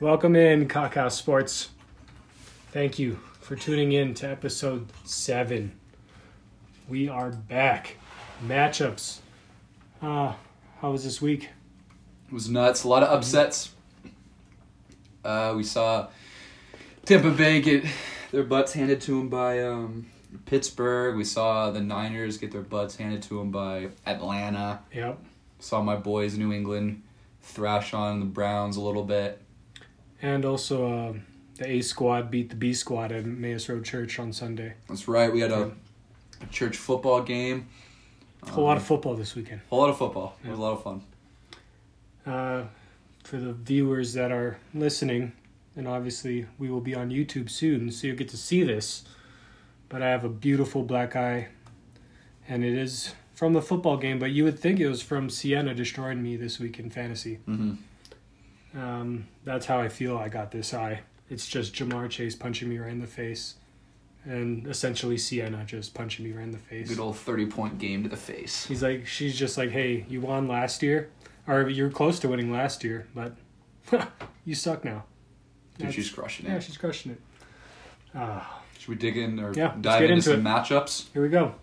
Welcome in, Cockhouse Sports. Thank you for tuning in to episode 7. We are back. Matchups. How was this week? It was nuts. A lot of upsets. We saw Tampa Bay get their butts handed to them by Pittsburgh. We saw the Niners get their butts handed to them by Atlanta. Yep. Saw my boys, New England, thrash on the Browns a little bit. And also the A squad beat the B squad at Emmaus Road Church on Sunday. That's right. We had a church football game. A whole lot of football this weekend. A whole lot of football. Yeah. It was a lot of fun. For the viewers that are listening, and obviously we will be on YouTube soon, so you'll get to see this. But I have a beautiful black eye, and it is from the football game, but you would think it was from Sienna destroying me this week in fantasy. Mm-hmm. That's how I feel I got this eye. It's just Ja'Marr Chase punching me right in the face, and essentially Sienna just punching me right in the face. Good old 30-point game to the face. She's just like, hey, you won last year, or you were close to winning last year, but you suck now. Dude, she's crushing it. Yeah, she's crushing it. Should we dig in or dive into some matchups? Here we go.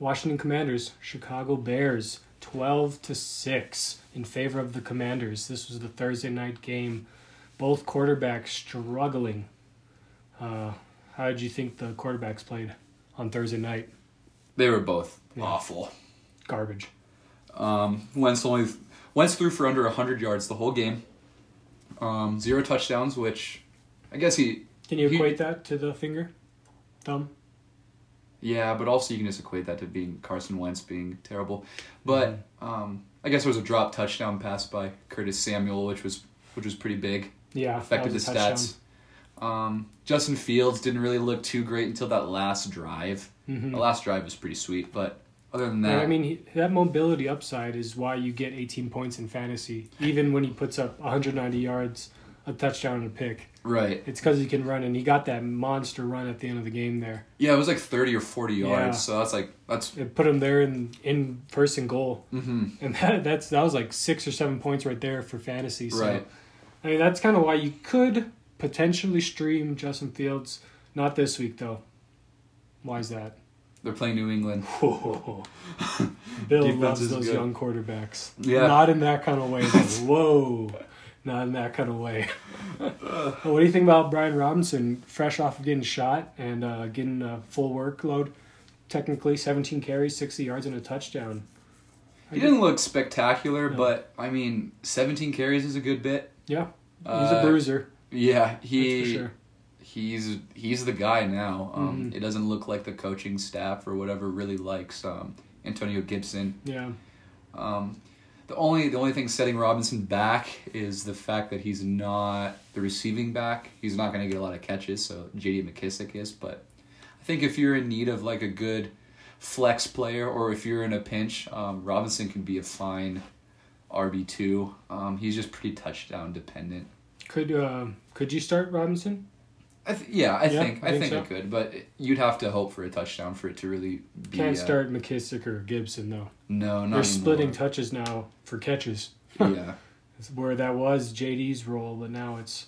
Washington Commanders, Chicago Bears, 12-6 in favor of the Commanders. This was the Thursday night game. Both quarterbacks struggling. How did you think the quarterbacks played on Thursday night? They were both awful. Garbage. Wentz threw for under 100 yards the whole game. 0 touchdowns, which I guess he... Can you equate that to the finger? Thumb? Yeah, but also you can just equate that to being Carson Wentz being terrible. But I guess there was a drop touchdown pass by Curtis Samuel, which was pretty big. Yeah, affected the stats. Justin Fields didn't really look too great until that last drive. Mm-hmm. The last drive was pretty sweet, but other than that... Yeah, I mean, that mobility upside is why you get 18 points in fantasy, even when he puts up 190 yards, a touchdown and a pick. Right. It's because he can run, and he got that monster run at the end of the game there. Yeah, it was like 30 or 40 yards, so that's... It put him there in first and goal. Mm-hmm. And that was like 6 or 7 points right there for fantasy. So, right. I mean, that's kind of why you could potentially stream Justin Fields. Not this week, though. Why is that? They're playing New England. Whoa. Bill loves those young quarterbacks. Yeah. Not in that kind of way, though. Whoa. Not in that kind of way. What do you think about Brian Robinson, fresh off of getting shot and getting a full workload? Technically, 17 carries, 60 yards, and a touchdown. He didn't look spectacular, but, I mean, 17 carries is a good bit. Yeah, he's a bruiser. Yeah, that's for sure. He's the guy now. Mm-hmm. It doesn't look like the coaching staff or whatever really likes Antonio Gibson. Yeah. The only thing setting Robinson back is the fact that he's not the receiving back. He's not going to get a lot of catches, so J.D. McKissick is. But I think if you're in need of like a good flex player or if you're in a pinch, Robinson can be a fine RB2. He's just pretty touchdown dependent. Could you start Robinson? I think so. I could, but you'd have to hope for a touchdown for it to really be... Can't start McKissick or Gibson, though. No, not anymore. They're splitting touches now for catches. Yeah. Where that was JD's role, but now it's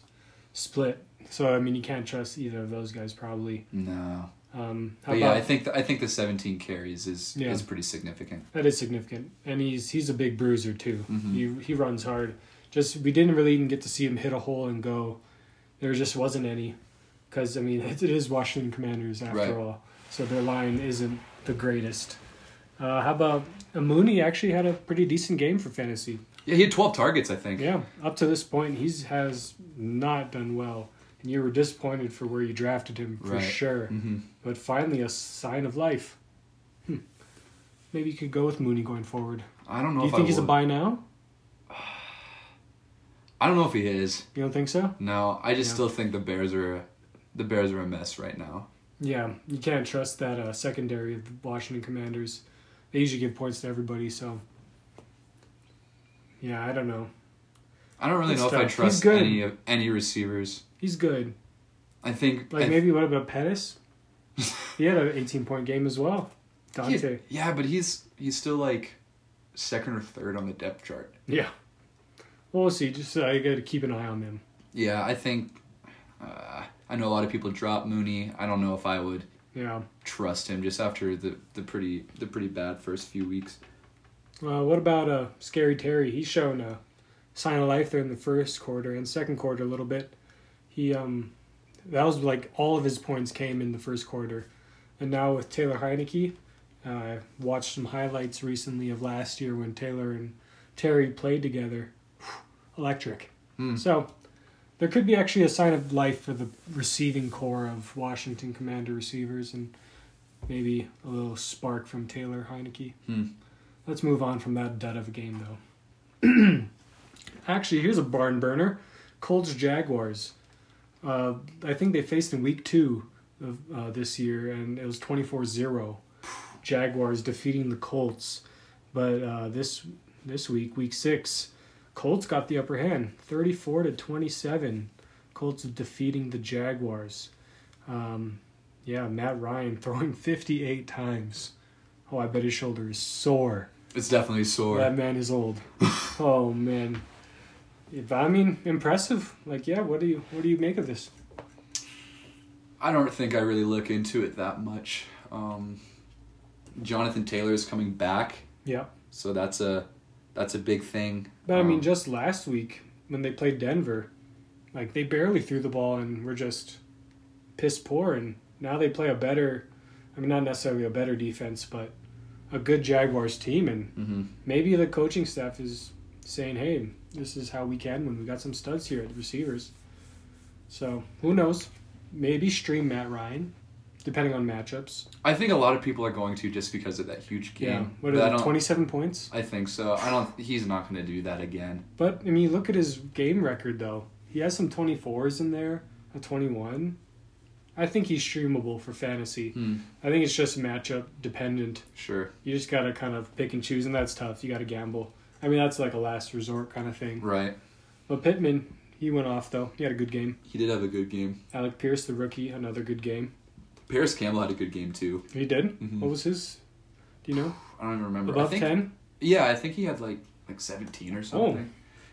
split. So, I mean, you can't trust either of those guys, probably. No. I think the 17 carries is pretty significant. That is significant. And he's a big bruiser, too. Mm-hmm. He runs hard. We didn't really even get to see him hit a hole and go. There just wasn't any. Because, I mean, it is Washington Commanders, after all. So their line isn't the greatest. How about Mooney actually had a pretty decent game for fantasy. Yeah, he had 12 targets, I think. Yeah, up to this point, he has not done well. And you were disappointed for where you drafted him, for sure. Mm-hmm. But finally, a sign of life. Maybe you could go with Mooney going forward. I don't know if I would. Do you think he's a buy now? I don't know if he is. You don't think so? No, I just still think the Bears are... The Bears are a mess right now. Yeah, you can't trust that secondary of the Washington Commanders. They usually give points to everybody, so... Yeah, I don't know. I don't really know if I trust any receivers. He's good. I think... maybe what about Pettis? He had an 18-point game as well. Dante. Yeah, but he's still, like, second or third on the depth chart. Yeah. We'll see. Just I got to keep an eye on them. Yeah, I think I know a lot of people drop Mooney. I don't know if I would trust him just after the pretty bad first few weeks. What about Scary Terry? He's shown a sign of life there in the first quarter and second quarter a little bit. He that was like all of his points came in the first quarter, and now with Taylor Heineke, I watched some highlights recently of last year when Taylor and Terry played together. Electric. So there could be actually a sign of life for the receiving core of Washington Commander receivers, and maybe a little spark from Taylor Heineke. Let's move on from that dud of a game, though. Actually, here's a barn burner. Colts Jaguars. I think they faced in week 2 of this year, and it was 24-0. Jaguars defeating the Colts. But this week, week 6, Colts got the upper hand, 34-27. Colts defeating the Jaguars. Matt Ryan throwing 58 times. Oh, I bet his shoulder is sore. It's definitely sore. That man is old. Oh man, I mean, impressive. Like, yeah, what do you make of this? I don't think I really look into it that much. Jonathan Taylor is coming back. Yeah. So that's a big thing. But I mean, just last week when they played Denver, like they barely threw the ball and were just piss poor. And now they play a better, I mean, not necessarily a better defense, but a good Jaguars team. And maybe the coaching staff is saying, hey, this is how we can win. We got some studs here at the receivers. So who knows? Maybe stream Matt Ryan, depending on matchups. I think a lot of people are going to just because of that huge game. Yeah. What are they, 27 points? I think so. He's not going to do that again. But, I mean, look at his game record, though. He has some 24s in there, a 21. I think he's streamable for fantasy. I think it's just matchup dependent. Sure. You just got to kind of pick and choose, and that's tough. You got to gamble. I mean, that's like a last resort kind of thing. Right. But Pittman, he went off, though. He had a good game. He did have a good game. Alec Pierce, the rookie, another good game. Paris Campbell had a good game, too. He did? Mm-hmm. What was his? Do you know? I don't even remember. Above 10? Yeah, I think he had like 17 or something. Oh.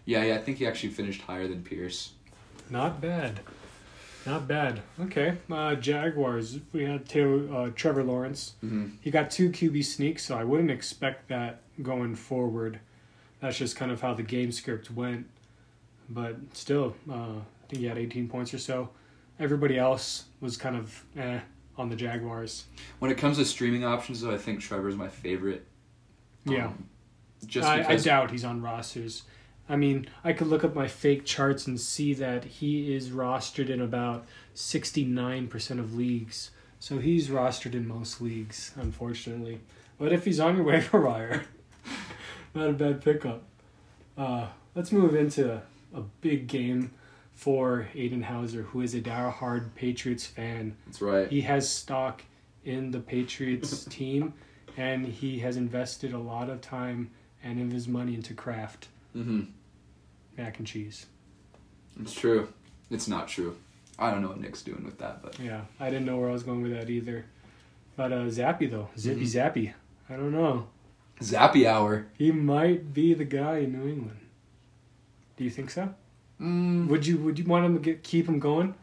Yeah, I think he actually finished higher than Pierce. Not bad. Okay. Jaguars, we had Trevor Lawrence. Mm-hmm. He got 2 QB sneaks, so I wouldn't expect that going forward. That's just kind of how the game script went. But still, I think he had 18 points or so. Everybody else was kind of on the Jaguars. When it comes to streaming options, though, I think Trevor's my favorite. Yeah. I doubt he's on rosters. I mean, I could look up my fake charts and see that he is rostered in about 69% of leagues. So he's rostered in most leagues, unfortunately. But if he's on your waiver wire, not a bad pickup. Let's move into a big game for Aiden Hauser, who is a diehard Patriots fan. That's right. He has stock in the Patriots team, and he has invested a lot of time and of his money into Kraft. Mac and cheese. It's true. It's not true. I don't know what Nick's doing with that, but yeah, I didn't know where I was going with that either. But Zappe, though. Zappe. I don't know. Zappe hour. He might be the guy in New England. Do you think so? Would you want him to keep him going?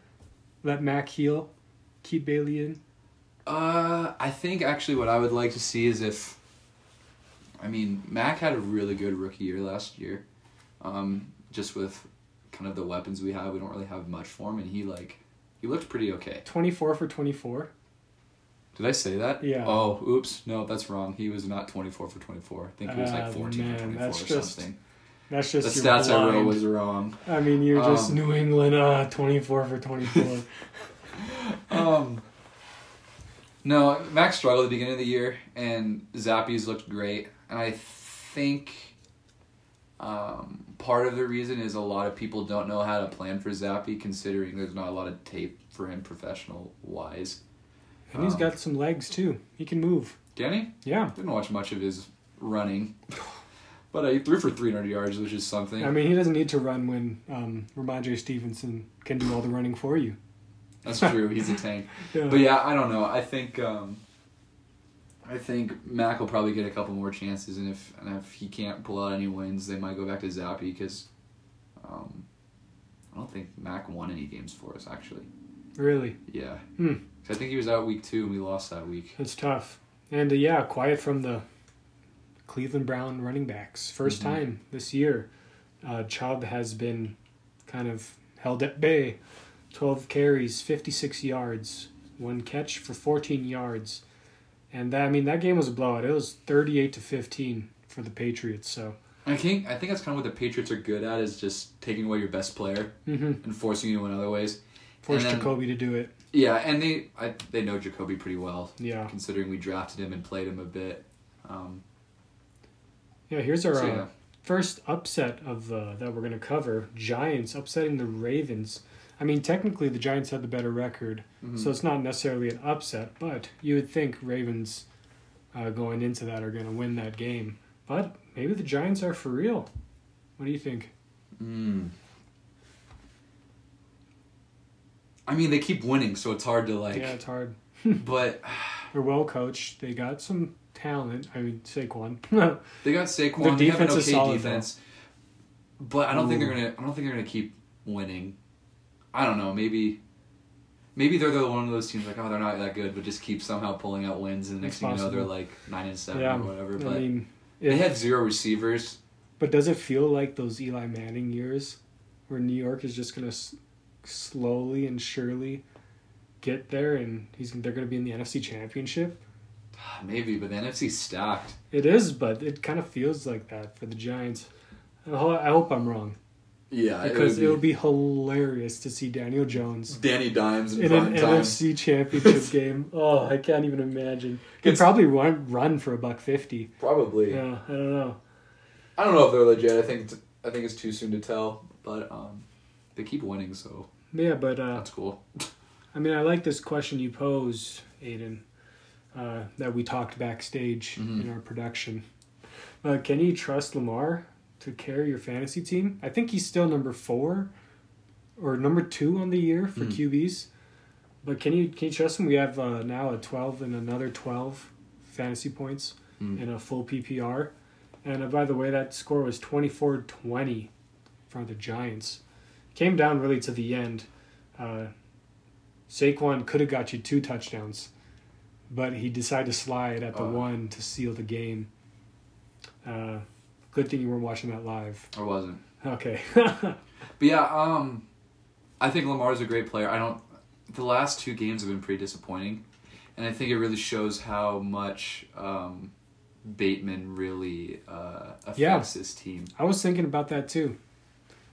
Let Mac heal? Keep Bailey in? I think actually what I would like to see is if... I mean, Mac had a really good rookie year last year. Just with kind of the weapons we have, we don't really have much for him. And he looked pretty okay. 24 for 24. Did I say that? Yeah. Oh, oops. No, that's wrong. He was not 24 for 24. I think he was like 14 for 24 or something. That's just the stats I wrote was wrong. I mean, you're just New England, 24 for 24. No, Max struggled at the beginning of the year, and Zappe's looked great. And I think part of the reason is a lot of people don't know how to plan for Zappe, considering there's not a lot of tape for him professional-wise. And he's got some legs, too. He can move. Can he? Yeah. Didn't watch much of his running. But he threw for 300 yards, which is something. I mean, he doesn't need to run when Ramondre Stevenson can do all the running for you. That's true. He's a tank. Yeah. But yeah, I don't know. I think Mac will probably get a couple more chances, and if he can't pull out any wins, they might go back to Zappe because I don't think Mac won any games for us, actually. Really? Yeah. I think he was out week two, and we lost that week. That's tough. And, yeah, quiet from the Cleveland Brown running backs. First time this year. Chubb has been kind of held at bay. 12 carries, 56 yards, one catch for 14 yards. And, that game was a blowout. It was 38-15 for the Patriots, so... I think that's kind of what the Patriots are good at, is just taking away your best player and forcing you in other ways. Forced Jacoby to do it. Yeah, and they know Jacoby pretty well. Yeah, considering we drafted him and played him a bit. Here's our first upset of that we're going to cover. Giants upsetting the Ravens. I mean, technically the Giants had the better record, so it's not necessarily an upset, but you would think Ravens going into that are going to win that game. But... maybe the Giants are for real. What do you think? I mean, they keep winning, so it's hard to like... Yeah, it's hard. But... they're well coached. They got some talent. I mean, Saquon. They got Saquon. They have an okay defense. But I don't think they're going to... I don't think they're going to keep winning. I don't know. Maybe they're the one of those teams like, oh, they're not that good, but just keep somehow pulling out wins, and the next thing you know, they're like 9-7 or whatever. But... they had zero receivers. But does it feel like those Eli Manning years where New York is just going to slowly and surely get there and they're going to be in the NFC Championship? Maybe, but the NFC's stacked. It is, but it kind of feels like that for the Giants. I hope I'm wrong. Yeah. Because it would be hilarious to see Daniel Jones. Danny Dimes in an NFC Championship game. Oh, I can't even imagine. He'd probably run for $150. Probably. Yeah, I don't know. I don't know if they're legit. I think it's too soon to tell. But they keep winning, so... yeah, but... that's cool. I mean, I like this question you posed, Aiden, that we talked backstage in our production. Can you trust Lamar to carry your fantasy team? I think he's still number 4 or number 2 on the year for QBs. But can you trust him? We have now a 12 and another 12 fantasy points in a full PPR. And by the way, that score was 24-20 for the Giants. Came down really to the end. Saquon could have got you 2 touchdowns, but he decided to slide at the one to seal the game. Good thing you weren't watching that live. I wasn't. Okay. But yeah, I think Lamar's a great player. The last 2 games have been pretty disappointing, and I think it really shows how much Bateman really affects his team. I was thinking about that too.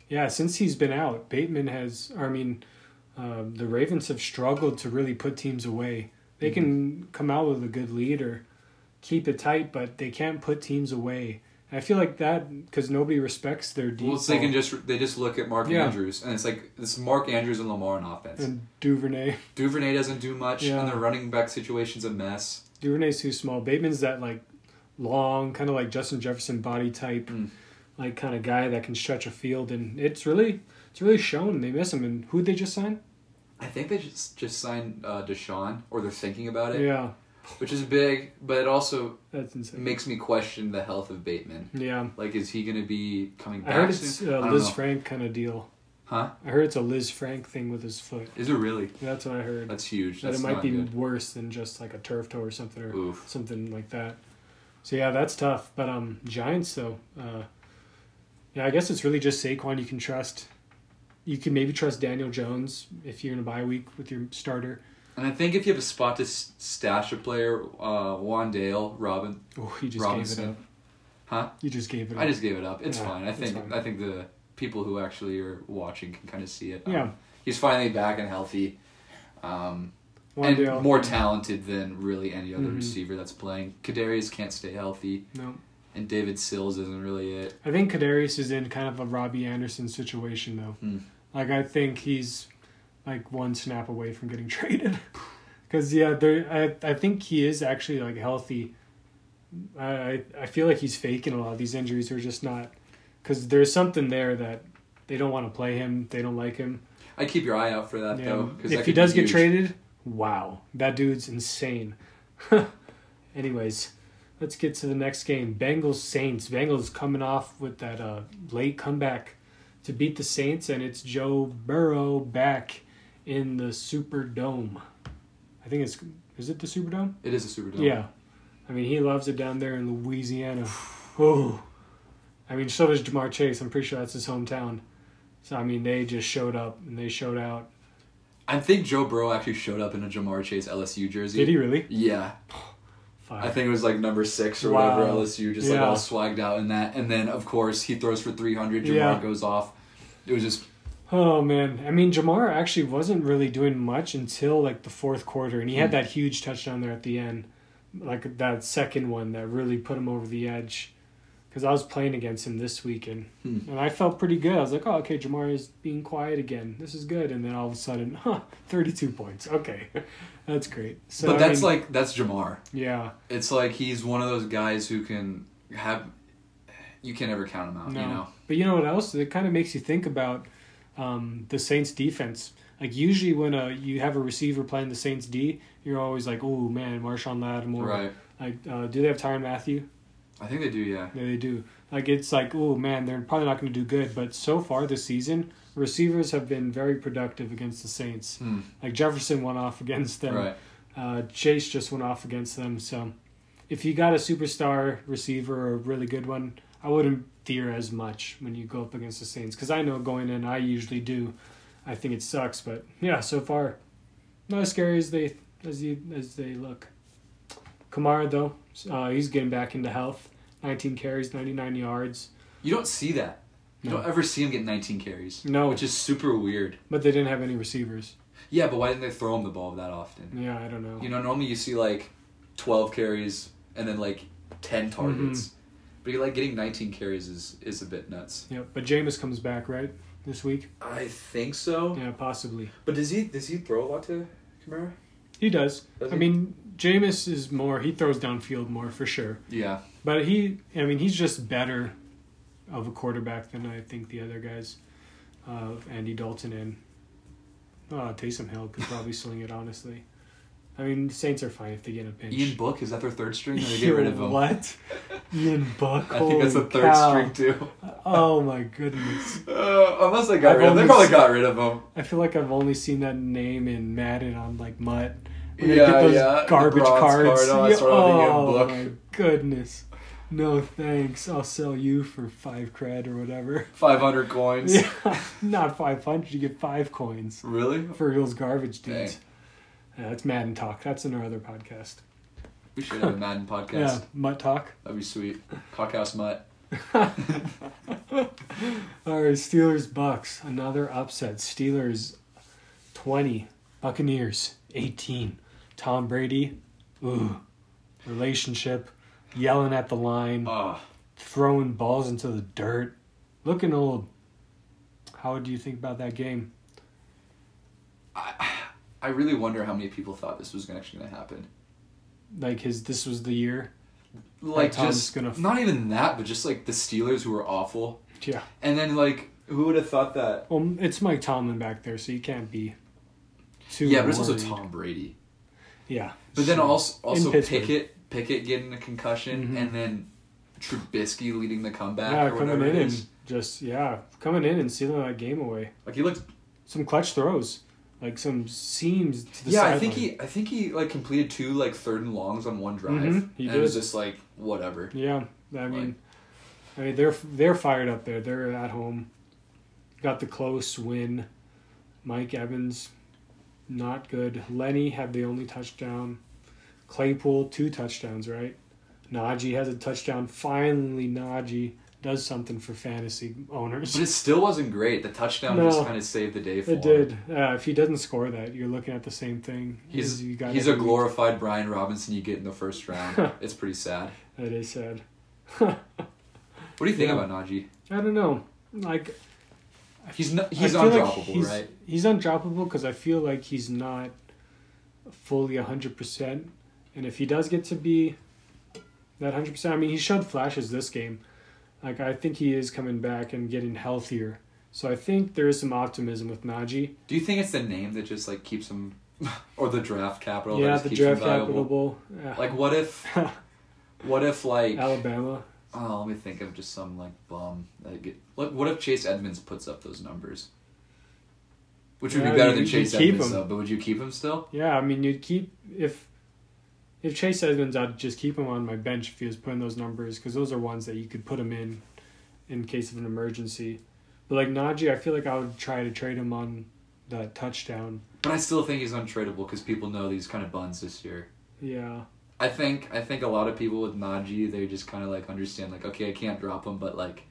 Yeah, since he's been out, Bateman has... the Ravens have struggled to really put teams away. They can come out with a good lead or keep it tight, but they can't put teams away. I feel like that because nobody respects their defense. Well, so they just look at Mark Andrews, and it's like it's Mark Andrews and Lamar in offense. And Duvernay. Duvernay doesn't do much, and the running back situation's a mess. Duvernay's too small. Bateman's that like long, kind of like Justin Jefferson body type, like kind of guy that can stretch a field, and it's really shown they miss him. And who'd they just sign? I think they just signed Deshaun, or they're thinking about it. Yeah. Which is big, but it also makes me question the health of Bateman. Yeah. Like, is he going to be coming back soon? I heard it's a Liz Frank kind of deal. Huh? I heard it's a Liz Frank thing with his foot. Is it really? That's what I heard. That's huge. That it might be worse than just like a turf toe or something or something like that. So, yeah, that's tough. But Giants, though, I guess it's really just Saquon you can trust. You can maybe trust Daniel Jones if you're in a bye week with your starter. And I think if you have a spot to stash a player, Wan'Dale Robinson. Oh, you just gave it up. Huh? You just gave it up. I just gave it up. It's fine. I think the people who actually are watching can kind of see it. Yeah. He's finally back and healthy. And more talented than really any other receiver that's playing. Kadarius can't stay healthy. No. And David Sills isn't really it. I think Kadarius is in kind of a Robbie Anderson situation, though. Like, I think he's... like one snap away from getting traded, because I think he is actually like healthy. I feel like he's faking a lot of these injuries, or just not, because there's something there that they don't want to play him. They don't like him. I keep your eye out for that though. Cause if he does get traded, wow, that dude's insane. Anyways, let's get to the next game. Bengals Saints. Bengals coming off with that late comeback to beat the Saints, and it's Joe Burrow back in the Superdome. I think it's... Is it the Superdome? It is the Superdome. Yeah. I mean, he loves it down there in Louisiana. Oh. I mean, so does Ja'Marr Chase. I'm pretty sure that's his hometown. So, I mean, they just showed up and they showed out. I think Joe Burrow actually showed up in a Ja'Marr Chase LSU jersey. Did he really? Yeah. Fire. I think it was like number 6 or whatever, LSU, just like all swagged out in that. And then, of course, he throws for 300. Ja'Marr goes off. It was just... Oh, man. I mean, Ja'Marr actually wasn't really doing much until like the fourth quarter. And he had that huge touchdown there at the end. Like that second one that really put him over the edge. Because I was playing against him this weekend, and I felt pretty good. I was like, oh, okay, Ja'Marr is being quiet again. This is good. And then all of a sudden, 32 points. Okay, that's great. So, but that's, I mean, like, that's Ja'Marr. Yeah. It's like he's one of those guys who can have, you can't ever count him out, you know? But you know what else? It kind of makes you think about the Saints defense. Like, usually when you have a receiver playing the Saints D, you're always like, oh, man, Marshawn Lattimore. Right. Like, do they have Tyrann Mathieu? I think they do, yeah. Yeah, they do. Like, it's like, oh, man, they're probably not going to do good. But so far this season, receivers have been very productive against the Saints. Like, Jefferson went off against them. Right. Chase just went off against them. So if you got a superstar receiver or a really good one, I wouldn't fear as much when you go up against the Saints. Because I know going in, I usually do. I think it sucks. But, yeah, so far, not as scary as they look. Kamara, though, he's getting back into health. 19 carries, 99 yards. You don't see that. You don't ever see him get 19 carries. No. Which is super weird. But they didn't have any receivers. Yeah, but why didn't they throw him the ball that often? Yeah, I don't know. You know, normally you see, like, 12 carries and then, like, 10 targets. But, like, getting 19 carries is a bit nuts. Yeah, but Jameis comes back, right, this week? I think so. Yeah, possibly. But does he throw a lot to Kamara? He does. I mean, Jameis is more, he throws downfield more for sure. Yeah. But he's just better of a quarterback than I think the other guys, Andy Dalton and Taysom Hill could probably sling it, honestly. I mean, Saints are fine if they get a pinch. Ian Book, is that their third string? Or they get rid of him? What? Ian Book? I think that's the third string, too. Oh, my goodness. Unless they got rid of him. They probably got rid of him. I feel like I've only seen that name in Madden on, like, Mutt. Yeah. Garbage cards. Card, oh, my goodness. No, thanks. I'll sell you for 5 cred or whatever. 500 coins. Yeah, not 500. You get 5 coins. Really? For those garbage dudes. Yeah, that's Madden Talk. That's in our other podcast. We should have a Madden podcast. Yeah, Mutt Talk. That'd be sweet. Cockhouse Mutt. All right, Steelers-Bucks. Another upset. Steelers, 20. Buccaneers, 18. Tom Brady, ooh. Relationship. Yelling at the line. Throwing balls into the dirt. Looking old. How do you think about that game? I really wonder how many people thought this was actually going to happen. Like this was the year? Like just, not even that, but just like the Steelers who were awful. Yeah. And then like, who would have thought that? Well, it's Mike Tomlin back there, so you can't be too worried. But it's also Tom Brady. Yeah. But then also Pickett getting a concussion, and then Trubisky leading the comeback or whatever it is. Coming in and sealing that game away. Like he looked... Some clutch throws. Like some seams to the sideline. Yeah, I think he like completed 2 like third and longs on one drive. He did. It was just like whatever. Yeah, I mean they're fired up there. They're at home, got the close win. Mike Evans, not good. Lenny had the only touchdown. Claypool 2 touchdowns, right? Najee has a touchdown. Finally, Najee does something for fantasy owners. But it still wasn't great. The touchdown just kind of saved the day for him. It did. If he doesn't score that, you're looking at the same thing. He's a glorified Brian Robinson you get in the first round. It's pretty sad. That is sad. What do you think about Najee? I don't know. Like he's undroppable, like right? He's undroppable because I feel like he's not fully 100%. And if he does get to be that 100%, I mean, he showed flashes this game. Like, I think he is coming back and getting healthier. So I think there is some optimism with Najee. Do you think it's the name that just, like, keeps him... Or the draft capital that just keeps him valuable? Yeah, the draft capital. Like, what if, like... Alabama. Oh, let me think of just some like bum. What if Chase Edmonds puts up those numbers? Which would be better than Chase Edmonds, though. But would you keep him still? Yeah, I mean, you'd keep if Chase Edmonds, I'd just keep him on my bench if he was putting those numbers, because those are ones that you could put him in case of an emergency. But like Najee, I feel like I would try to trade him on the touchdown. But I still think he's untradeable because people know these kind of buns this year. Yeah. I think a lot of people with Najee, they just kind of like understand like, okay, I can't drop him, but like,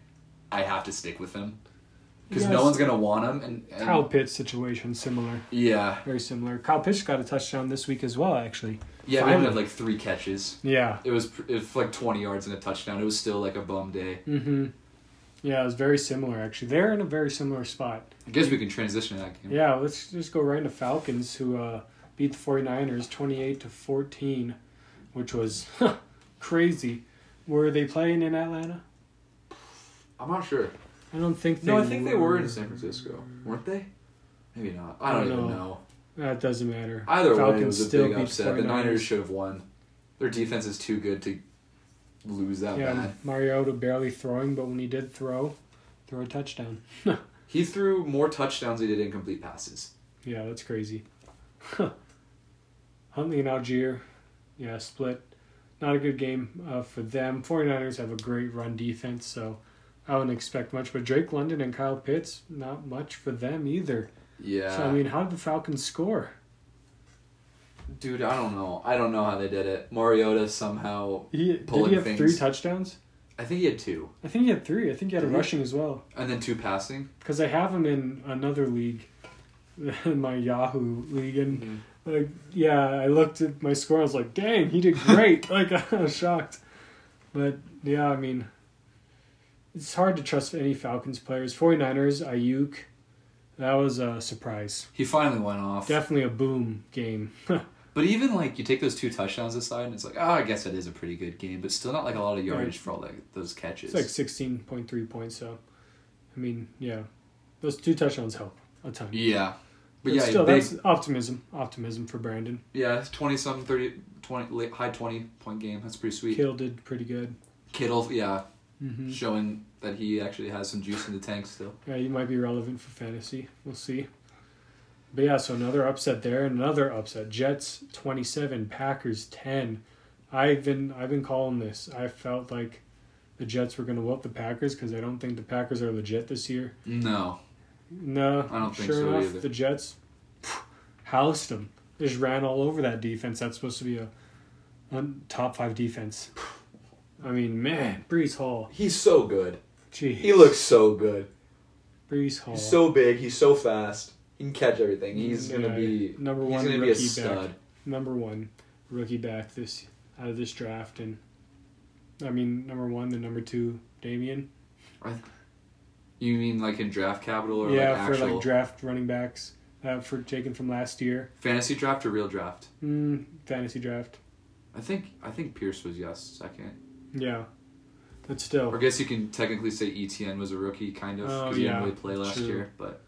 I have to stick with him. Because no one's going to want him. And Kyle Pitts situation, similar. Yeah. Very similar. Kyle Pitts got a touchdown this week as well, actually. Yeah, we only had like 3 catches. Yeah. It was like 20 yards and a touchdown. It was still like a bum day. Mm-hmm. Yeah, it was very similar, actually. They're in a very similar spot. I guess we can transition to that game. Yeah, let's just go right into Falcons, who beat the 49ers 28-14, which was crazy. Were they playing in Atlanta? I'm not sure. I don't think they were. No, I think they were in San Francisco. Weren't they? Maybe not. I don't even know. That doesn't matter. Either way, it was a big upset. The Niners should have won. Their defense is too good to lose that bad. Mariota barely throwing, but when he did throw a touchdown. He threw more touchdowns than he did incomplete passes. Yeah, that's crazy. Huntley and Algier. Yeah, split. Not a good game for them. 49ers have a great run defense, so I wouldn't expect much, but Drake London and Kyle Pitts, not much for them either. Yeah. So, I mean, how did the Falcons score? Dude, I don't know. I don't know how they did it. Mariota somehow pulling things. Did he have 3 touchdowns? I think he had 2. I think he had 3. I think he had a rushing as well. And then 2 passing? Because I have him in another league, in my Yahoo league, and I looked at my score, I was like, dang, he did great. I was shocked. But, yeah, I mean, it's hard to trust any Falcons players. 49ers, Ayuk, that was a surprise. He finally went off. Definitely a boom game. But even, you take those 2 touchdowns aside, and it's like, I guess that is a pretty good game, but still not, a lot of yardage for all, those catches. It's, 16.3 points, so, I mean, yeah. Those 2 touchdowns help a ton. Yeah. But yeah, still, that's optimism. Optimism for Brandon. Yeah, it's 20-something, 30, high 20-point game. That's pretty sweet. Kittle did pretty good. Kittle, yeah. Mm-hmm. Showing that he actually has some juice in the tank still. Yeah, he might be relevant for fantasy. We'll see. But yeah, so another upset there, and another upset. Jets 27, Packers 10. I've been calling this. I felt like the Jets were going to whoop the Packers because I don't think the Packers are legit this year. No, I don't think so either. Sure enough, the Jets housed them. They just ran all over that defense. That's supposed to be a top 5 defense. I mean, man, Breece Hall. He's so good. Jeez. He looks so good. Breece Hall. He's so big. He's so fast. He can catch everything. He's gonna be number one. He's gonna be a stud. Number one rookie back this out of this draft, and I mean number one, then number 2, Damian. You mean in draft capital or actual? For draft running backs for taken from last year. Fantasy draft or real draft? Fantasy draft. I think Pierce was 2nd. Yeah, but still. I guess you can technically say Etienne was a rookie, kind of, because he didn't really play last year. But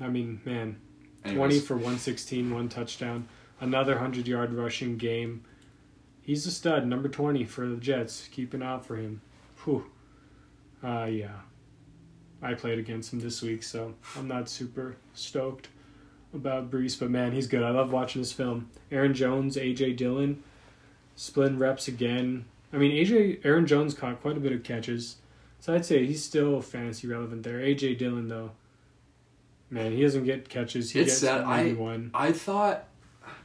I mean, man, anyways. 20 for 116, 1 touchdown, another 100-yard rushing game. He's a stud, number 20 for the Jets. Keep an eye out for him. Whew. Yeah. I played against him this week, so I'm not super stoked about Breece, but man, he's good. I love watching this film. Aaron Jones, A.J. Dillon, splitting reps again. I mean, Aaron Jones caught quite a bit of catches, so I'd say he's still fantasy relevant there. A.J. Dillon, though, man, he doesn't get catches. He gets that, I think a lot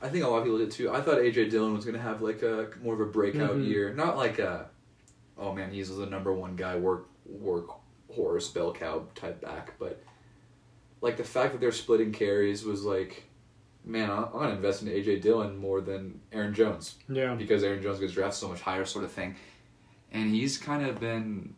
of people did too. I thought A.J. Dillon was going to have a more of a breakout year, not oh man, he's the number one guy, workhorse, bell cow type back, but the fact that they're splitting carries was man, I'm going to invest in A.J. Dillon more than Aaron Jones. Yeah. Because Aaron Jones gets drafted so much higher sort of thing. And he's kind of been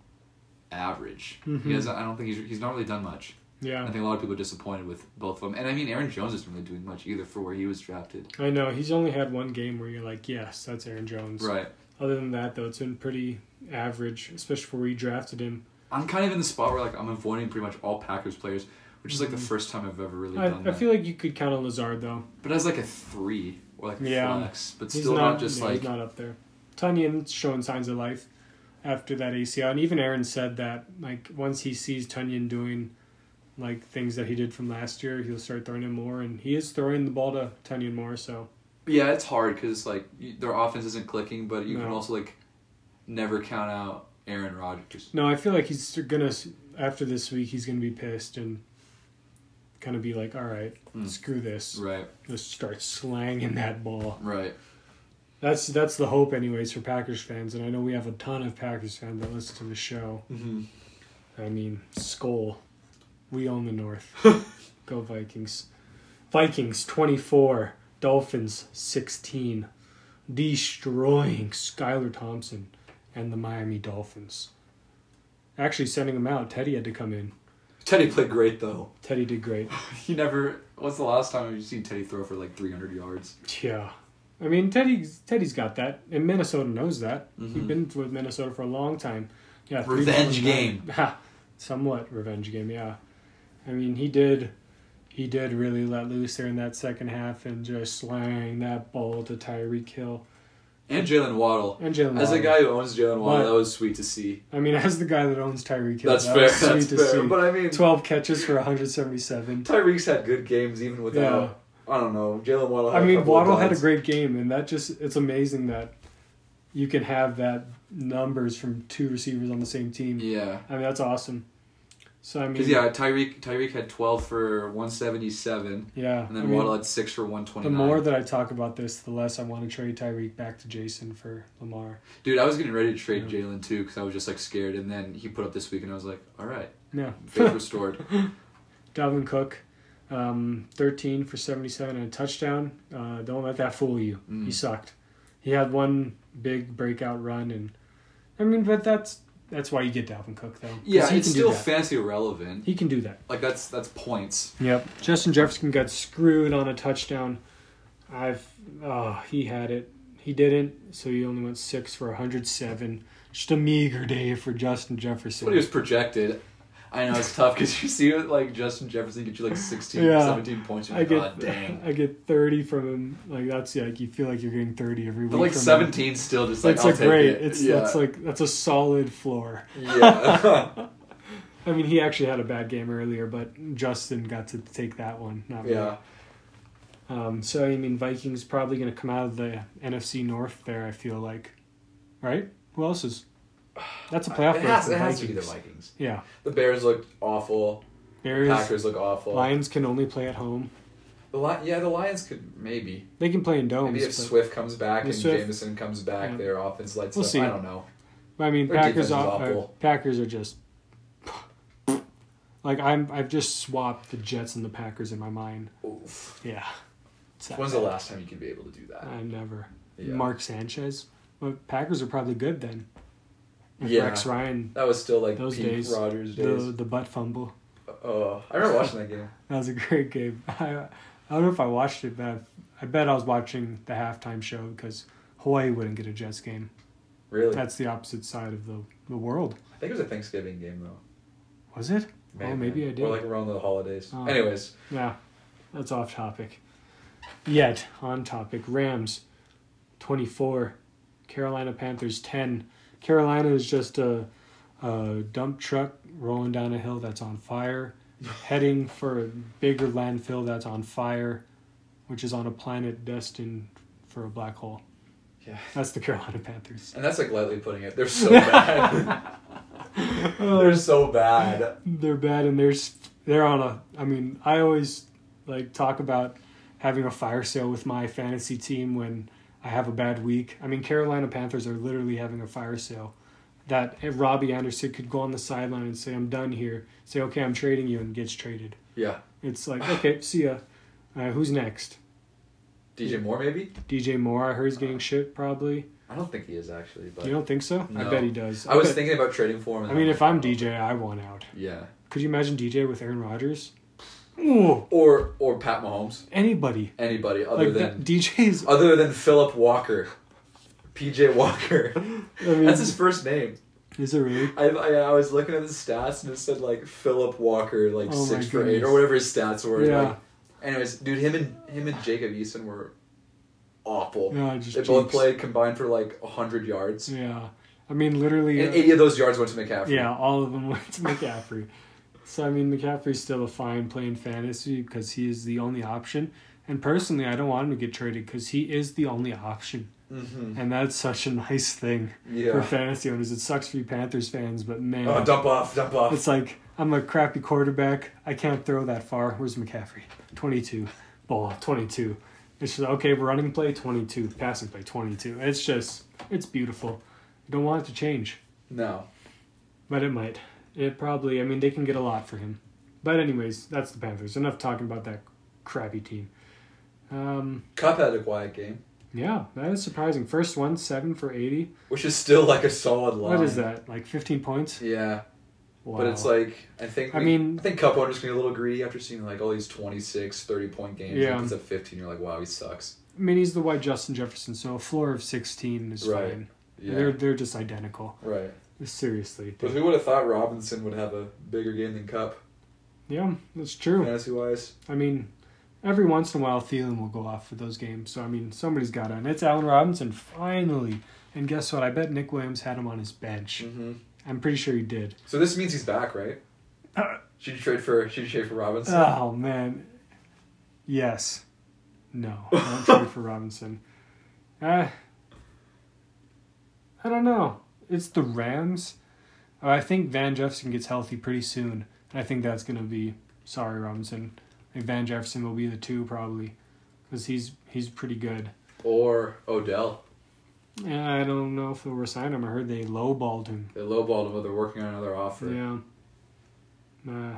average. Mm-hmm. I don't think he's not really done much. Yeah. I think a lot of people are disappointed with both of them. And, I mean, Aaron Jones isn't really doing much either for where he was drafted. I know. He's only had one game where you're yes, that's Aaron Jones. Right. Other than that, though, it's been pretty average, especially for where you drafted him. I'm kind of in the spot where, I'm avoiding pretty much all Packers players, which is the first time I've ever really done that. I feel you could count on Lazard though. But as a 3 or a flex, but still not up there. Tonyan showing signs of life. after that ACL. And even Aaron said that, like, once he sees Tonyan doing, like, things that he did from last year, he'll start throwing him more. And he is throwing the ball to Tonyan more, so. Yeah, it's hard because, like, their offense isn't clicking, but you can also, like, never count out Aaron Rodgers. No, I feel like he's going to, after this week, he's going to be pissed and kind of be like, all right, screw this. Right. Just start slanging that ball. Right. That's the hope, anyways, for Packers fans. And I know we have a ton of Packers fans that listen to the show. Mm-hmm. I mean, Skol. We own the North. Go Vikings. Vikings, 24. Dolphins, 16. Destroying Skylar Thompson and the Miami Dolphins. Actually sending him out. Teddy had to come in. Teddy played great, though. Teddy did great. He never... What's the last time you've seen Teddy throw for, like, 300 yards? Yeah. I mean, Teddy's got that, and Minnesota knows that. Mm-hmm. He's been with Minnesota for a long time. Yeah, revenge game. Somewhat revenge game, yeah. I mean, he did really let loose there in that second half and just slang that ball to Tyreek Hill. And Jalen Waddle. As a guy who owns Jalen Waddle, that was sweet to see. I mean, as the guy that owns Tyreek Hill, that was sweet to see. But I mean, 12 catches for 177. Tyreek's had good games even without... Yeah. I don't know. Jalen Waddle had a great game, and that just, it's amazing that you can have that numbers from two receivers on the same team. Yeah. I mean, that's awesome. So, I mean. Because, yeah, Tyreek had 12 for 177. Yeah. And then Waddle had 6 for 129. The more that I talk about this, the less I want to trade Tyreek back to Jason for Lamar. Dude, I was getting ready to trade Jalen, too, because I was just, like, scared. And then he put up this week, and I was like, all right. Yeah. Faith restored. Dalvin Cook. 13 for 77 and a touchdown. Don't let that fool you. He sucked. He had one big breakout run, and I mean, but that's why you get Dalvin Cook, though. Yeah, it's still fantasy relevant. He can do that. Like that's points. Yep. Justin Jefferson got screwed on a touchdown. He had it. He didn't. So he only went 6 for 107. Just a meager day for Justin Jefferson. But he was projected. I know, it's tough because you see it, like, Justin Jefferson get you, like, 16, 17 points. You're like, God damn. I get 30 from him. Like, that's, like, you feel like you're getting 30 every week. But, like, 17 him. Still just, like, that's, I'll like, take great. It. It's, yeah. That's, like, that's a solid floor. Yeah. I mean, he actually had a bad game earlier, but Justin got to take that one. Not really. Yeah. So, I mean, Vikings probably going to come out of the NFC North there, I feel like. Right? Who else is... That's a playoff race. It has to be the Vikings. Yeah. The Bears looked awful. Packers look awful. Lions can only play at home. The Lions could maybe. They can play in domes. Maybe if Swift comes back and Jameson comes back, their offense lights up. I don't know. I mean, Packers are just... Like, I've just swapped the Jets and the Packers in my mind. Oof. Yeah. When's the last time you can be able to do that? I never. Yeah. Mark Sanchez? Well, Packers are probably good then. Rex Ryan. That was still like those days. Rodgers days. The butt fumble. Oh, I remember watching that game. That was a great game. I don't know if I watched it, but I bet I was watching the halftime show because Hawaii wouldn't get a Jets game. Really? That's the opposite side of the world. I think it was a Thanksgiving game, though. Was it? Maybe I did. Or like around the holidays. Anyways. Yeah. That's off topic. Yet, on topic. Rams, 24. Carolina Panthers, 10. Carolina is just a dump truck rolling down a hill that's on fire, heading for a bigger landfill that's on fire, which is on a planet destined for a black hole. Yeah. That's the Carolina Panthers. And that's like lightly putting it. They're so bad. They're so bad. They're bad, and they're on a... I mean, I always like talk about having a fire sale with my fantasy team when... I have a bad week. I mean, Carolina Panthers are literally having a fire sale. That Robbie Anderson could go on the sideline and say, I'm done here. Say, okay, I'm trading you, and gets traded. Yeah. It's like, okay, see ya. Who's next? DJ Moore, maybe? DJ Moore, I heard he's getting shit, probably. I don't think he is, actually. But you don't think so? No. I bet he does. I was thinking about trading for him. I mean, if I'm DJ, I want out. Yeah. Could you imagine DJ with Aaron Rodgers? Ooh. Or Pat Mahomes. Anybody other like than DJ's, other than Philip Walker, PJ Walker. I mean, that's his first name. Is it really? I was looking at the stats and it said like Philip Walker, like 6 for 8 or whatever his stats were. Yeah. Like, anyways, dude, him and Jacob Eason were awful. Yeah, they both played combined for like 100 yards. Yeah. I mean, literally... And 80 of those yards went to McCaffrey. Yeah, all of them went to McCaffrey. So, I mean, McCaffrey's still a fine play in fantasy because he is the only option. And personally, I don't want him to get traded because he is the only option. Mm-hmm. And that's such a nice thing for fantasy owners. It sucks for you Panthers fans, but man... Oh, dump off. It's like, I'm a crappy quarterback. I can't throw that far. Where's McCaffrey? 22. Ball, 22. It's just, okay, running play, 22. Passing play, 22. It's just, it's beautiful. You don't want it to change. No. But it might. It probably, I mean, they can get a lot for him. But anyways, that's the Panthers. Enough talking about that crappy team. Cup had a quiet game. Yeah, that is surprising. First one, 7 for 80. Which is still like a solid line. What is that, like 15 points? Yeah. Wow. But it's like, I think Cup owners can get a little greedy after seeing like all these 26, 30-point games. Yeah. Like it's a 15, you're like, wow, he sucks. I mean, he's the white Justin Jefferson, so a floor of 16 is fine. Yeah. They're just identical. Right. Seriously. But who would have thought Robinson would have a bigger game than Cup? Yeah, that's true. Fantasy-wise. I mean, every once in a while, Thielen will go off for those games. So, I mean, somebody's got it. And it's Allen Robinson, finally. And guess what? I bet Nick Williams had him on his bench. Mm-hmm. I'm pretty sure he did. So this means he's back, right? Should you trade for Robinson? Oh, man. Yes. No. Don't trade for Robinson. I don't know. It's the Rams. I think Van Jefferson gets healthy pretty soon. And I think that's going to be, sorry, Robinson. I think Van Jefferson will be the two probably because he's pretty good. Or Odell. Yeah, I don't know if they'll resign him. I heard they lowballed him. But they're working on another offer. Yeah.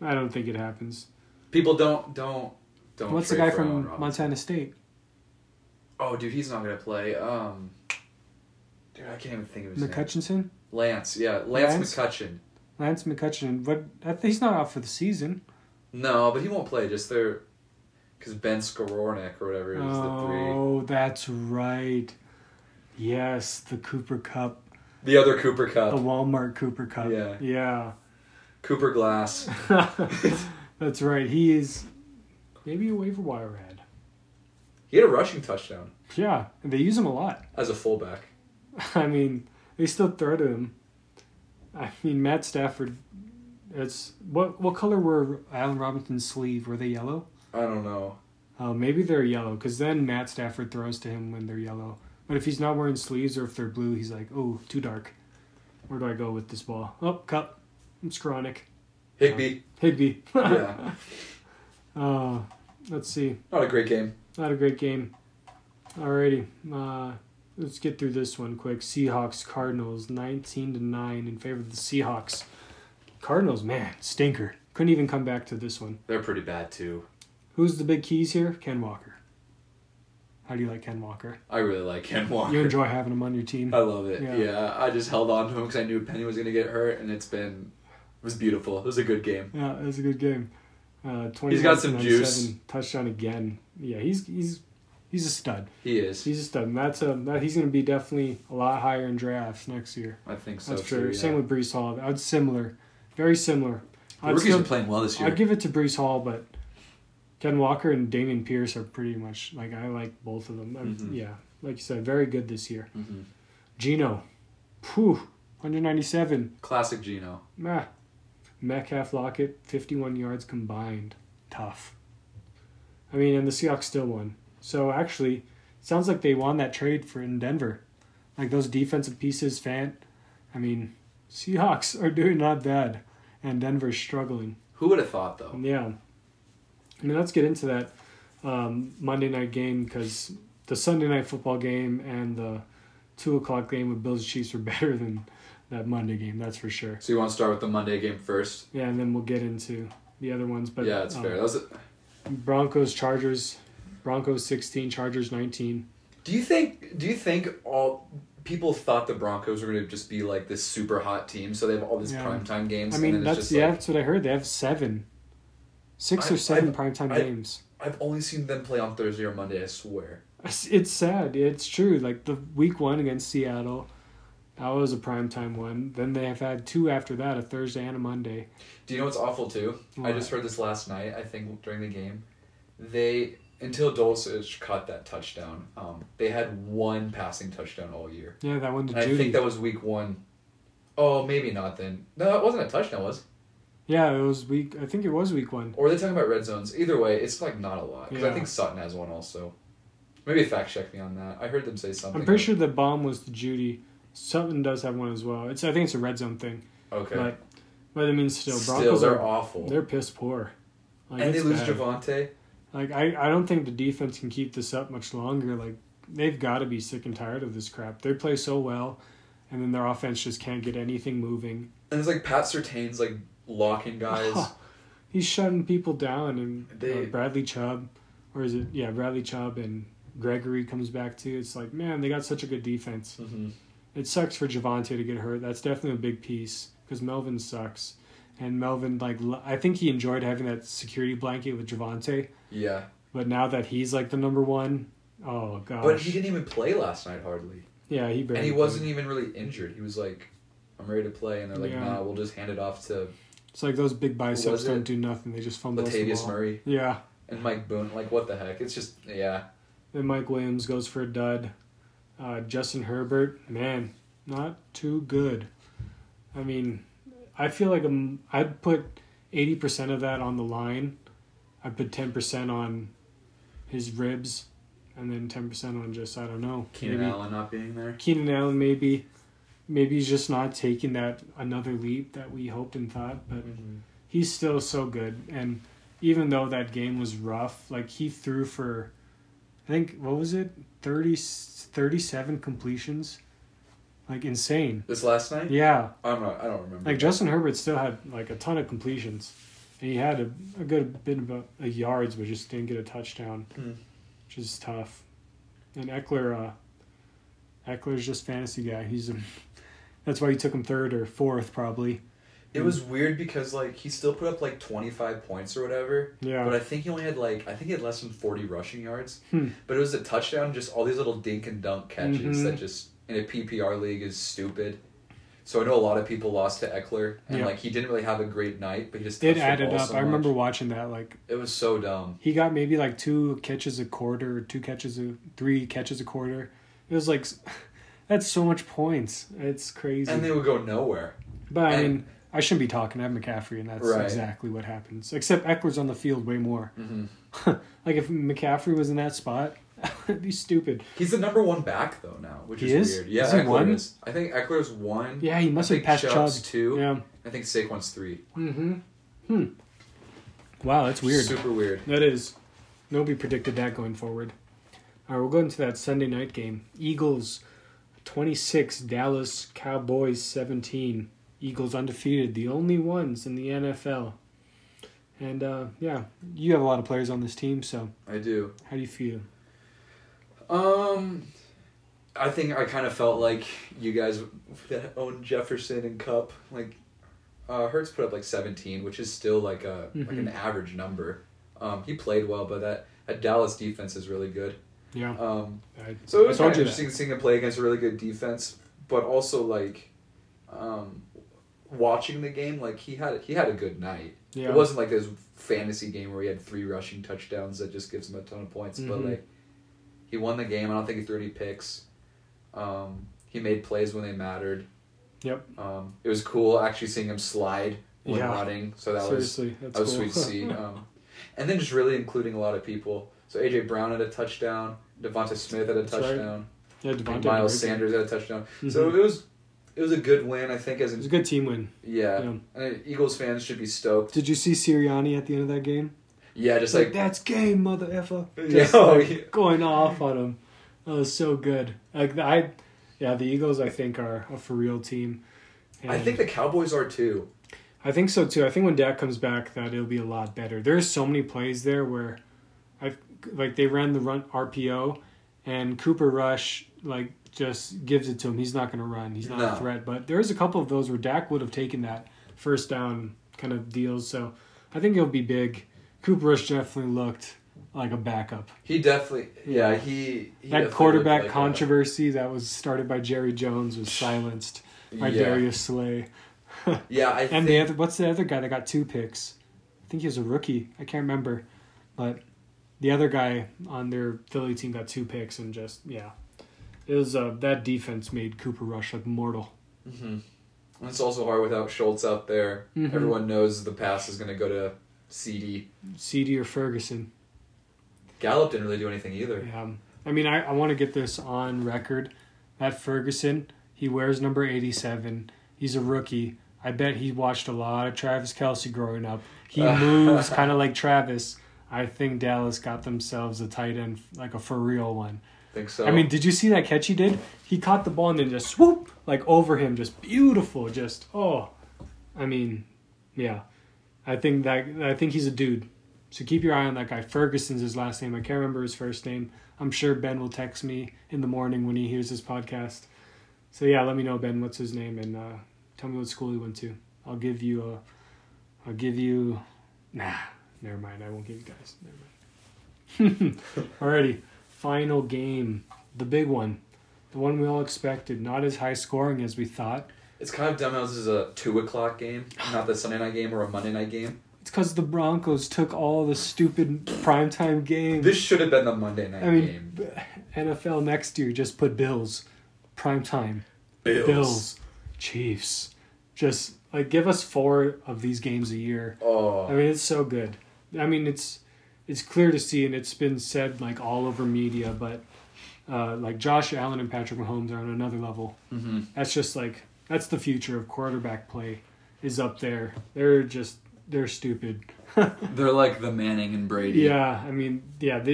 I don't think it happens. People don't. What's the guy from Montana State? Oh, dude, he's not going to play. Dude, I can't even think of his name. McCutcheon? Lance, yeah. Lance McCutcheon. Lance McCutcheon. But he's not out for the season. No, but he won't play. Just there. Because Ben Skowronek or whatever is the three. Oh, that's right. Yes, the Cooper Cup. The other Cooper Cup. The Walmart Cooper Cup. Yeah. Cooper Glass. That's right. He is maybe a waiver wire head. He had a rushing touchdown. Yeah, and they use him a lot. As a fullback. I mean, they still throw to him. I mean, Matt Stafford. It's what color were Allen Robinson's sleeve? Were they yellow? I don't know. Maybe they're yellow, because then Matt Stafford throws to him when they're yellow. But if he's not wearing sleeves or if they're blue, he's like, oh, too dark. Where do I go with this ball? Oh, Cup. It's chronic. Higby. Yeah. Let's see. Not a great game. Alrighty. Let's get through this one quick. Seahawks, Cardinals, 19-9 in favor of the Seahawks. Cardinals, man, stinker. Couldn't even come back to this one. They're pretty bad, too. Who's the big keys here? Ken Walker. How do you like Ken Walker? I really like Ken Walker. You enjoy having him on your team? I love it. Yeah, I just held on to him because I knew Penny was going to get hurt, and it was beautiful. It was a good game. Yeah, it was a good game. 20 he's got some juice. Touchdown again. Yeah, He's a stud. He is. He's a stud. And he's going to be definitely a lot higher in drafts next year. I think so. That's true. Yeah. Same with Breece Hall. That's similar. Very similar. The rookies are playing well this year. I'd give it to Breece Hall, but Ken Walker and Dameon Pierce are pretty much, like, I like both of them. Mm-hmm. Yeah. Like you said, very good this year. Mm-hmm. Geno. 197. Classic Geno. Metcalf, Lockett, 51 yards combined. Tough. I mean, and the Seahawks still won. So, actually, it sounds like they won that trade in Denver. Like, those defensive pieces, Fant. I mean, Seahawks are doing not bad. And Denver's struggling. Who would have thought, though? Yeah. I mean, let's get into that Monday night game, because the Sunday night football game and the 2 o'clock game with Bills and Chiefs were better than that Monday game, that's for sure. So, you want to start with the Monday game first? Yeah, and then we'll get into the other ones. But yeah, it's fair. Broncos, Chargers... Broncos 16, Chargers 19. Do you think all people thought the Broncos were going to just be like this super hot team, so they have all these primetime games? I mean, and then that's what I heard. They have six or seven primetime games. I've only seen them play on Thursday or Monday, I swear. It's sad. It's true. Like the week one against Seattle, that was a primetime one. Then they have had two after that, a Thursday and a Monday. Do you know what's awful too? What? I just heard this last night, I think, during the game. They... until Dulcich caught that touchdown. They had one passing touchdown all year. Yeah, that one to Judy. I think that was week one. Oh, maybe not then. No, it wasn't a touchdown, was it? Yeah, it was week... I think it was week one. Or they're talking about red zones. Either way, it's like not a lot. Because I think Sutton has one also. Maybe fact check me on that. I heard them say something. I'm pretty sure the bomb was to Judy. Sutton does have one as well. I think it's a red zone thing. Okay. But I mean, still Broncos are awful. They're piss poor. And they lose Javonte. I don't think the defense can keep this up much longer. They've got to be sick and tired of this crap. They play so well, and then their offense just can't get anything moving. And it's Pat Surtain's locking guys. Oh, he's shutting people down, and Bradley Chubb and Gregory comes back too. It's man, they got such a good defense. Mm-hmm. It sucks for Javonte to get hurt. That's definitely a big piece because Melvin sucks, and Melvin I think he enjoyed having that security blanket with Javonte. Yeah, but now that he's the number one, oh gosh. But he didn't even play last night hardly. Yeah, he barely. And he wasn't even really injured. He was "I'm ready to play," and they're "Nah, we'll just hand it off to." It's those big biceps don't do nothing. They just fumble the ball. Murray. Yeah. And Mike Boone. What the heck? It's just, yeah. And Mike Williams goes for a dud. Justin Herbert, man, not too good. I mean, I feel I'd put 80% of that on the line. I'd put 10% on his ribs. And then 10% on just, I don't know. Keenan Allen not being there? Keenan Allen maybe. Maybe he's just not taking that another leap that we hoped and thought, but he's still so good. And even though that game was rough, he threw for, I think, what was it? 37 completions? Insane. This last night? Yeah. I don't remember. Justin Herbert still had, a ton of completions. And he had a good bit of yards, but just didn't get a touchdown, which is tough. And Eckler's just fantasy guy. That's why you took him third or fourth, probably. It was weird because, he still put up, 25 points or whatever. Yeah. But I think he only had, I think he had less than 40 rushing yards. But it was a touchdown, just all these little dink and dunk catches that just, in a PPR league, is stupid. So I know a lot of people lost to Eckler. And, he didn't really have a great night, but he just touched the ball so much. It added up. I remember watching that, It was so dumb. He got maybe, 3 catches a quarter. It was that's so much points. It's crazy. And they would go nowhere. But, I shouldn't be talking. I have McCaffrey, and that's exactly what happens. Except Eckler's on the field way more. Mm-hmm. If McCaffrey was in that spot, it'd be stupid. He's the number one back, though, now, which is weird. Yeah, Eckler is. I think Eckler's one. Yeah, he must have passed Chubb's two. Yeah. I think Saquon's three. Mm-hmm. Wow, that's weird. Super weird. That is. Nobody predicted that going forward. All right, we'll go into that Sunday night game. Eagles 26, Dallas Cowboys 17. Eagles undefeated, the only ones in the NFL. And, you have a lot of players on this team, so. I do. How do you feel? I think I kind of felt like you guys that own Jefferson and Kupp. Hurts put up 17, which is still an average number. He played well, but that Dallas defense is really good. Yeah. So it was kind of interesting seeing him play against a really good defense, but also watching the game, he had a good night. Yeah. It wasn't this fantasy game where he had 3 rushing touchdowns that just gives him a ton of points, but he won the game. I don't think he threw any picks. He made plays when they mattered. Yep. It was cool actually seeing him slide when running. So that was cool. Sweet to see. And then just really including a lot of people. So A.J. Brown had a touchdown. Devonta Smith had a touchdown. Right. Yeah, Miles Sanders had a touchdown. Mm-hmm. So it was a good win, I think. It was a good team win. Yeah. And Eagles fans should be stoked. Did you see Sirianni at the end of that game? Yeah, just that's game, mother effer. Just going off on him. That was so good. The Eagles, I think, are a for-real team. And I think the Cowboys are, too. I think so, too. I think when Dak comes back, that it'll be a lot better. There's so many plays there where... they ran the RPO, and Cooper Rush just gives it to him. He's not going to run. He's not a threat. But there is a couple of those where Dak would have taken that first down kind of deals. So I think it'll be big. Cooper Rush definitely looked like a backup. He definitely, he that quarterback controversy that was started by Jerry Jones was silenced by Darius Slay. And the other, what's the other guy that got 2 picks? I think he was a rookie. I can't remember, but. The other guy on their Philly team got two picks and just, yeah. It was that defense made Cooper Rush look mortal. Mm-hmm. And it's also hard without Schultz out there. Mm-hmm. Everyone knows the pass is going to go to CD. CD or Ferguson. Gallup didn't really do anything either. Yeah. I mean, I want to get this on record. Matt Ferguson, he wears number 87. He's a rookie. I bet he watched a lot of Travis Kelce growing up. He moves kind of like Travis. I think Dallas got themselves a tight end, like a for real one. Think so. I mean, did you see that catch he did? He caught the ball and then just swoop, like over him, just beautiful, just oh. I mean, yeah. I think he's a dude. So keep your eye on that guy. Ferguson's his last name. I can't remember his first name. I'm sure Ben will text me in the morning when he hears this podcast. So yeah, let me know, Ben, what's his name, and tell me what school he went to. Never mind. I won't give you guys. Never mind. Alrighty. Final game. The big one. The one we all expected. Not as high scoring as we thought. It's kind of dumb how this is a 2 o'clock game, not the Sunday night game or a Monday night game. It's because the Broncos took all the stupid primetime games. This should have been the Monday night game. NFL next year just put Bills. Primetime. Bills. Chiefs. Just, like, give us 4 of these games a year. Oh. I mean, it's so good. I mean, it's clear to see, and it's been said, like, all over media, but, like, Josh Allen and Patrick Mahomes are on another level. Mm-hmm. That's just, like, that's the future of quarterback play is up there. They're stupid. They're like the Manning and Brady. Yeah, I mean, yeah, it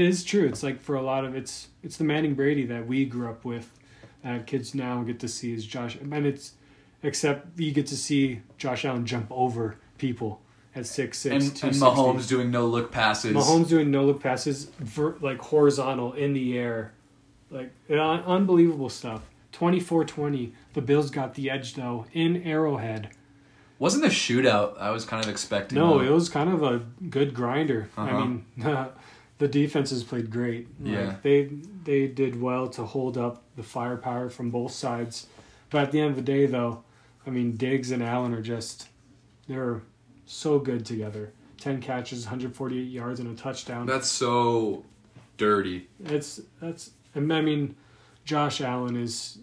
is true. It's, like, for a lot of, it's the Manning-Brady that we grew up with that kids now get to see is Josh. And it's, except you get to see Josh Allen jump over people. At 6'6", and Mahomes doing no-look passes. Mahomes doing no-look passes, like horizontal, in the air. Like, unbelievable stuff. 24-20. The Bills got the edge, though, in Arrowhead. Wasn't a shootout I was kind of expecting. No, it was kind of a good grinder. Uh-huh. I mean, the defenses played great. Yeah. Like, they did well to hold up the firepower from both sides. But at the end of the day, though, I mean, Diggs and Allen are just... they're... so good together. 10 catches, 148 yards, and a touchdown. That's so dirty. I mean, Josh Allen is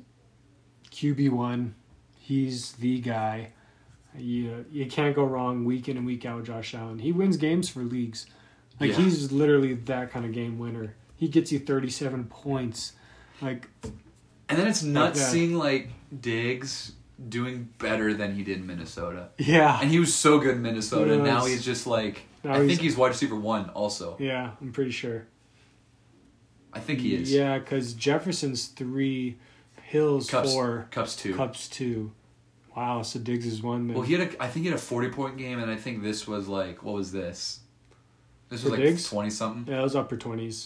QB1. He's the guy. You can't go wrong week in and week out with Josh Allen. He wins games for leagues. Like, yeah. He's literally that kind of game winner. He gets you 37 points. Like, and then it's nuts seeing, like, Diggs doing better than he did in Minnesota. Yeah. And he was so good in Minnesota. And now he's just like... I think he's wide receiver 1 also. Yeah, I'm pretty sure. I think he is. Yeah, because Jefferson's 3, Hill's Cups, 4. Cups 2. Wow, so Diggs is 1 then. Well, I think he had a 40-point game, and I think this was like... what was this? This was like Diggs? 20-something? Yeah, it was upper 20s.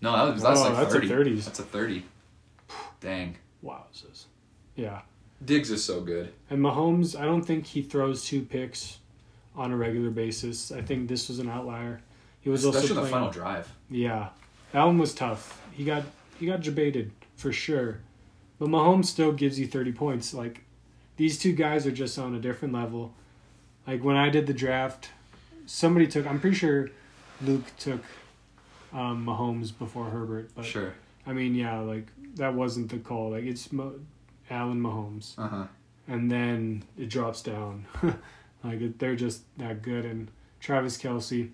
No, that's 30. That's a 30s. That's a 30. Dang. Wow, this... yeah. Diggs is so good. And Mahomes, I don't think he throws 2 picks on a regular basis. I think this was an outlier. He was especially also the final drive. Yeah. That one was tough. He got jebaited for sure. But Mahomes still gives you 30 points. Like, these two guys are just on a different level. Like, when I did the draft, I'm pretty sure Luke took Mahomes before Herbert. But, sure. I mean, yeah, like, that wasn't the call. Like, it's... Allen Mahomes. Uh-huh. And then it drops down. Like, they're just that good. And Travis Kelce,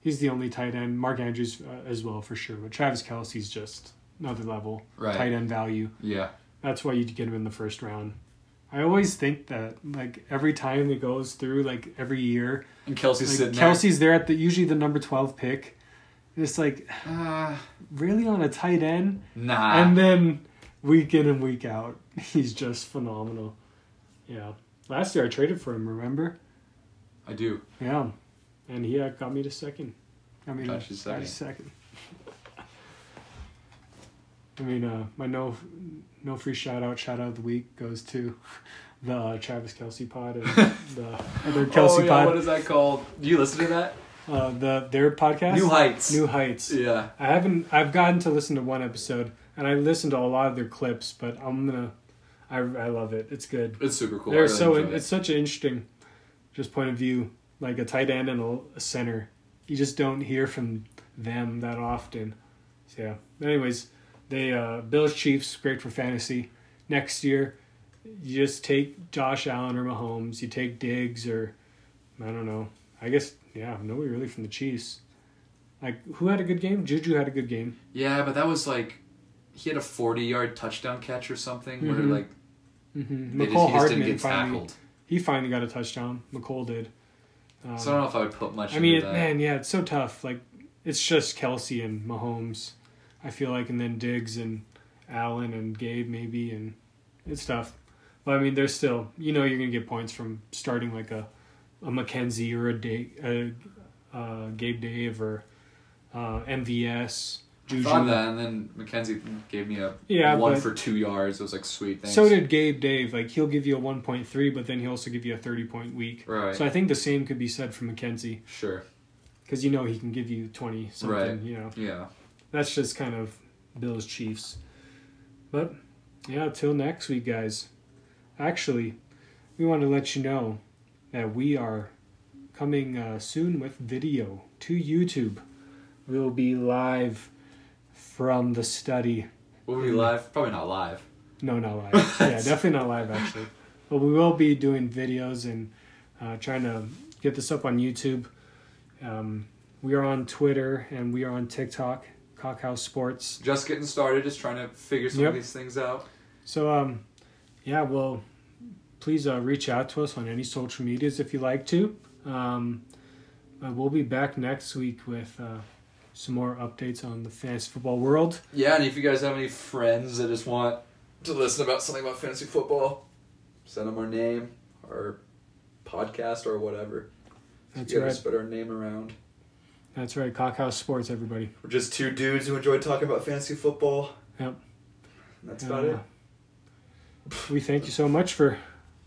he's the only tight end. Mark Andrews as well, for sure. But Travis Kelce's just another level. Right. Tight end value. Yeah. That's why you get him in the first round. I always think that, like, every time it goes through, like, every year. And Kelce's there at usually the number 12 pick. And it's like, really on a tight end? Nah. And then... week in and week out, he's just phenomenal. Yeah. Last year I traded for him, remember? I do. Yeah. And he got me to second. I mean, got you second. I mean, my no free shout-out of the week goes to the Travis Kelce pod and the other Kelce pod. What is that called? Do you listen to that? Their podcast? New Heights. Yeah. I've gotten to listen to one episode. And I listened to a lot of their clips, but I love it. It's good. It's super cool. They're really it's such an interesting, just point of view, like a tight end and a center you just don't hear from them that often. So, yeah. Anyways, they Bills Chiefs, great for fantasy. Next year, you just take Josh Allen or Mahomes. You take Diggs or, I don't know. I guess, yeah, nobody really from the Chiefs. Like, who had a good game? Juju had a good game. Yeah, but that was like, he had a 40-yard touchdown catch or something where, like, McCole Hardman didn't get tackled. He finally got a touchdown. McCole did. So I don't know if I would put much into that. I mean, man, yeah, it's so tough. Like, it's just Kelsey and Mahomes, I feel like, and then Diggs and Allen and Gabe maybe, and it's tough. But, I mean, there's still, you know, you're going to get points from starting like a McKenzie or a Gabe Dave or MVS. Juju. I thought that, and then McKenzie gave me a one for 2 yards. It was like, sweet, thanks. So did Gabe Dave. Like, he'll give you a 1.3, but then he'll also give you a 30-point week. Right. So I think the same could be said for McKenzie. Sure. Because, you know, he can give you 20-something, right. You know. Yeah. That's just kind of Bills Chiefs. But, yeah, till next week, guys. Actually, we want to let you know that we are coming soon with video to YouTube. We'll be live from the study. Will we be live? Probably not live. No, not live. Yeah, definitely not live, actually. But we will be doing videos and trying to get this up on YouTube. We are on Twitter and we are on TikTok, Cockhouse Sports. Just getting started, just trying to figure some of these things out. So, yeah, well, please reach out to us on any social medias if you like to. We'll be back next week with some more updates on the fantasy football world. Yeah, and if you guys have any friends that just want to listen about something about fantasy football, send them our name, our podcast, or whatever. That's right. Spread our name around. That's right. Cockhouse Sports, everybody. We're just two dudes who enjoy talking about fantasy football. Yep. And that's about it. We thank you so much for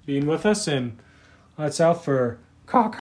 being with us, and that's out for Cockhouse.